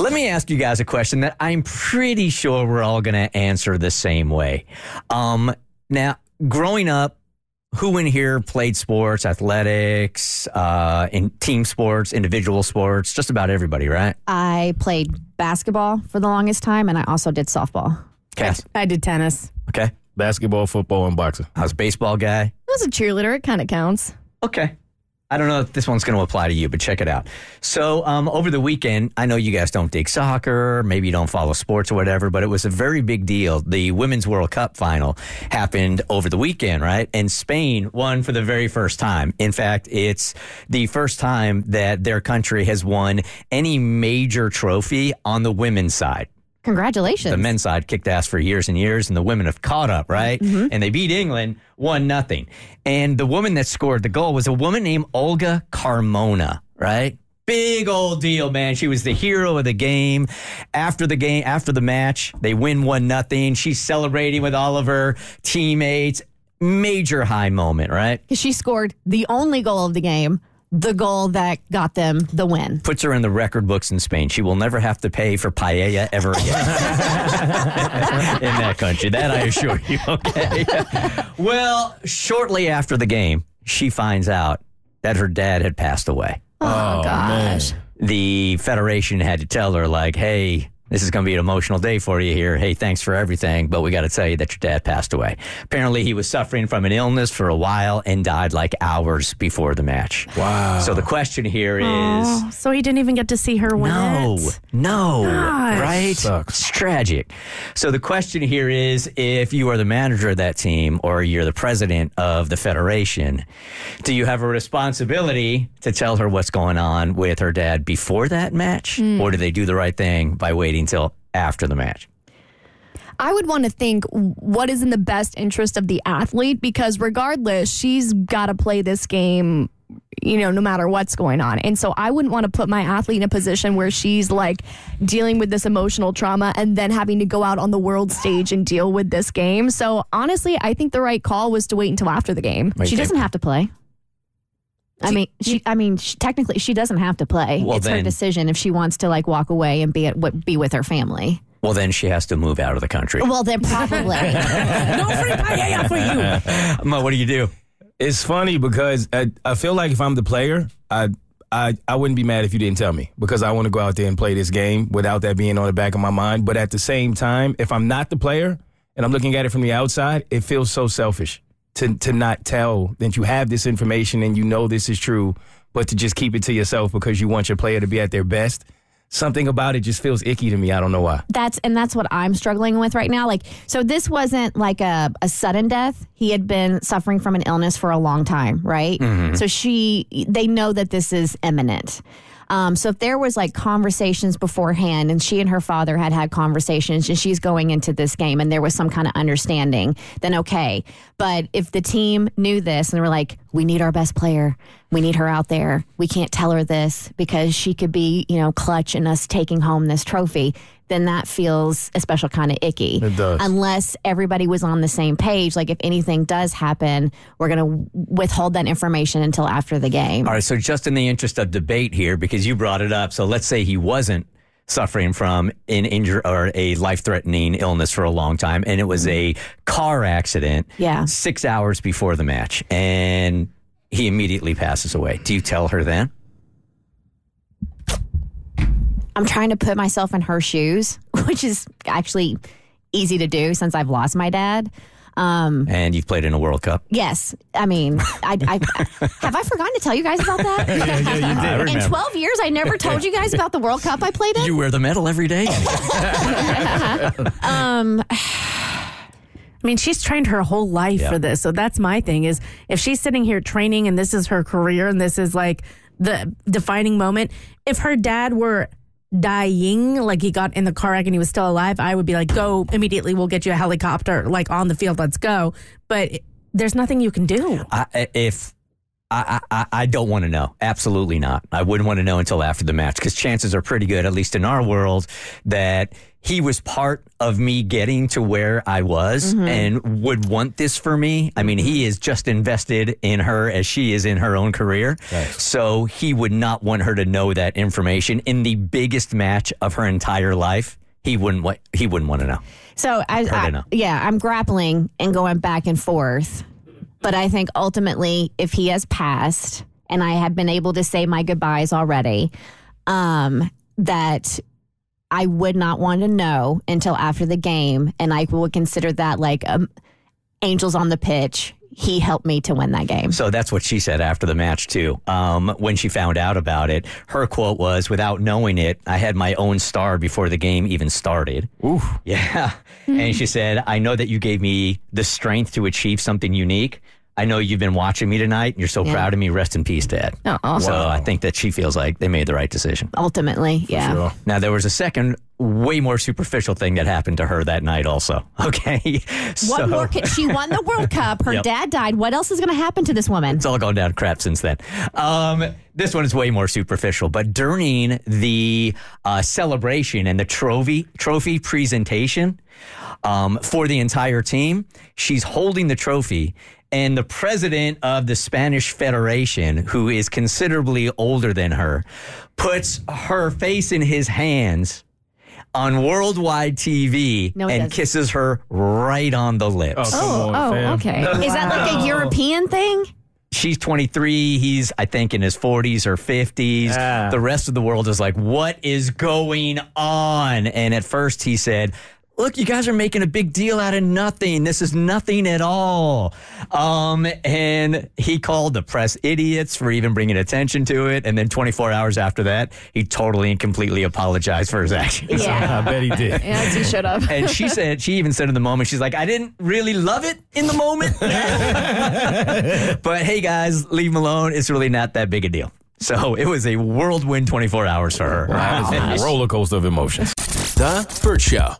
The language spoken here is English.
Let me ask you guys a question that I'm pretty sure we're all going to answer the same way. Now, growing up, who in here played sports, athletics, in team sports, individual sports? Just about everybody, right? I played basketball for the longest time, and I also did softball. Cass? I did tennis. Okay. Basketball, football, and boxing. I was a baseball guy. I was a cheerleader. It kind of counts. Okay. I don't know if this one's going to apply to you, but check it out. So over the weekend, I know you guys don't dig soccer, maybe you don't follow sports or whatever, but it was a very big deal. The Women's World Cup final happened over the weekend, right? And Spain won for the very first time. In fact, it's the first time that their country has won any major trophy on the women's side. Congratulations. The men's side kicked ass for years and years, and the women have caught up, right? Mm-hmm. And they beat England 1-0. And the woman that scored the goal was a woman named Olga Carmona, right? Big old deal, man. She was the hero of the game. After the match, they win 1-0. She's celebrating with all of her teammates. Major high moment, right? She scored the only goal of the game. The goal that got them the win. Puts her in the record books in Spain. She will never have to pay for paella ever again in that country. That I assure you, okay? Well, shortly after the game, she finds out that her dad had passed away. Oh gosh. Man. The Federation had to tell her, like, hey, this is going to be an emotional day for you here. Hey, thanks for everything, but we got to tell you that your dad passed away. Apparently, he was suffering from an illness for a while and died like hours before the match. Wow. So the question here is... So he didn't even get to see her win. No. Gosh. Right? Sucks. It's tragic. So the question here is, if you are the manager of that team or you're the president of the federation, do you have a responsibility to tell her what's going on with her dad before that match? Mm. Or do they do the right thing by waiting until after the match? I would want to think what is in the best interest of the athlete, because regardless, she's got to play this game, you know, no matter what's going on. And so I wouldn't want to put my athlete in a position where she's like dealing with this emotional trauma and then having to go out on the world stage and deal with this game. So honestly, I think the right call was to wait until after the game. She doesn't have to play. Technically, she doesn't have to play. Well, it's her decision if she wants to like walk away and be with her family. Well, then she has to move out of the country. Well, then probably. No free paella for you. Mo, what do you do? It's funny because I feel like if I'm the player, I wouldn't be mad if you didn't tell me, because I want to go out there and play this game without that being on the back of my mind. But at the same time, if I'm not the player and I'm looking at it from the outside, it feels so selfish. To not tell that you have this information and you know this is true, but to just keep it to yourself because you want your player to be at their best. Something about it just feels icky to me. I don't know why. That's what I'm struggling with right now. Like, so this wasn't like a sudden death. He had been suffering from an illness for a long time, right? Mm-hmm. So they know that this is imminent. So if there was like conversations beforehand, and she and her father had conversations, and she's going into this game and there was some kind of understanding, then okay. But if the team knew this and were like, we need our best player, we need her out there, we can't tell her this because she could be, you know, clutch in us taking home this trophy, then that feels a special kind of icky. It does. Unless everybody was on the same page. Like, if anything does happen, we're going to withhold that information until after the game. All right, so just in the interest of debate here, because you brought it up, so let's say he wasn't suffering from an injury or a life-threatening illness for a long time, and it was a car accident 6 hours before the match, and he immediately passes away. Do you tell her then? I'm trying to put myself in her shoes, which is actually easy to do since I've lost my dad. And you've played in a World Cup. Yes. I mean, I have I forgotten to tell you guys about that? Yeah, you did. In 12 years, I never told you guys about the World Cup I played in. You wear the medal every day. I mean, she's trained her whole life for this. So that's my thing is if she's sitting here training and this is her career and this is like the defining moment, if her dad were dying, like he got in the car wreck and he was still alive, I would be like, go immediately. We'll get you a helicopter, like on the field. Let's go. But there's nothing you can do. I don't want to know. Absolutely not. I wouldn't want to know until after the match because chances are pretty good, at least in our world, that he was part of me getting to where I was and would want this for me. I mean, he is just invested in her as she is in her own career. Nice. So he would not want her to know that information in the biggest match of her entire life. He wouldn't want to know. So I'm grappling and going back and forth. But I think ultimately, if he has passed and I have been able to say my goodbyes already, that I would not want to know until after the game. And I will consider that like angels on the pitch. He helped me to win that game. So that's what she said after the match, too. When she found out about it, her quote was, without knowing it, I had my own star before the game even started. Ooh. Yeah. Mm-hmm. And she said, I know that you gave me the strength to achieve something unique. I know you've been watching me tonight. And you're so proud of me. Rest in peace, Dad. Oh, awesome. So I think that she feels like they made the right decision. Ultimately, yeah. Sure. Now, there was a second way more superficial thing that happened to her that night also. Okay. What more? She won the World Cup. Her dad died. What else is going to happen to this woman? It's all gone down crap since then. This one is way more superficial. But during the celebration and the trophy presentation for the entire team, she's holding the trophy. And the president of the Spanish Federation, who is considerably older than her, puts her face in his hands on worldwide TV and kisses her right on the lips. Oh, okay. Wow. Is that like a European thing? She's 23. He's, I think, in his 40s or 50s. Yeah. The rest of the world is like, what is going on? And at first he said, look, you guys are making a big deal out of nothing. This is nothing at all. And he called the press idiots for even bringing attention to it. And then 24 hours after that, he totally and completely apologized for his actions. Yeah. I bet he did. Yeah, he showed up. And she even said in the moment, she's like, I didn't really love it in the moment. But hey, guys, leave him alone. It's really not that big a deal. So it was a whirlwind 24 hours for her. Wow. That was a roller coaster of emotions. The Bird Show.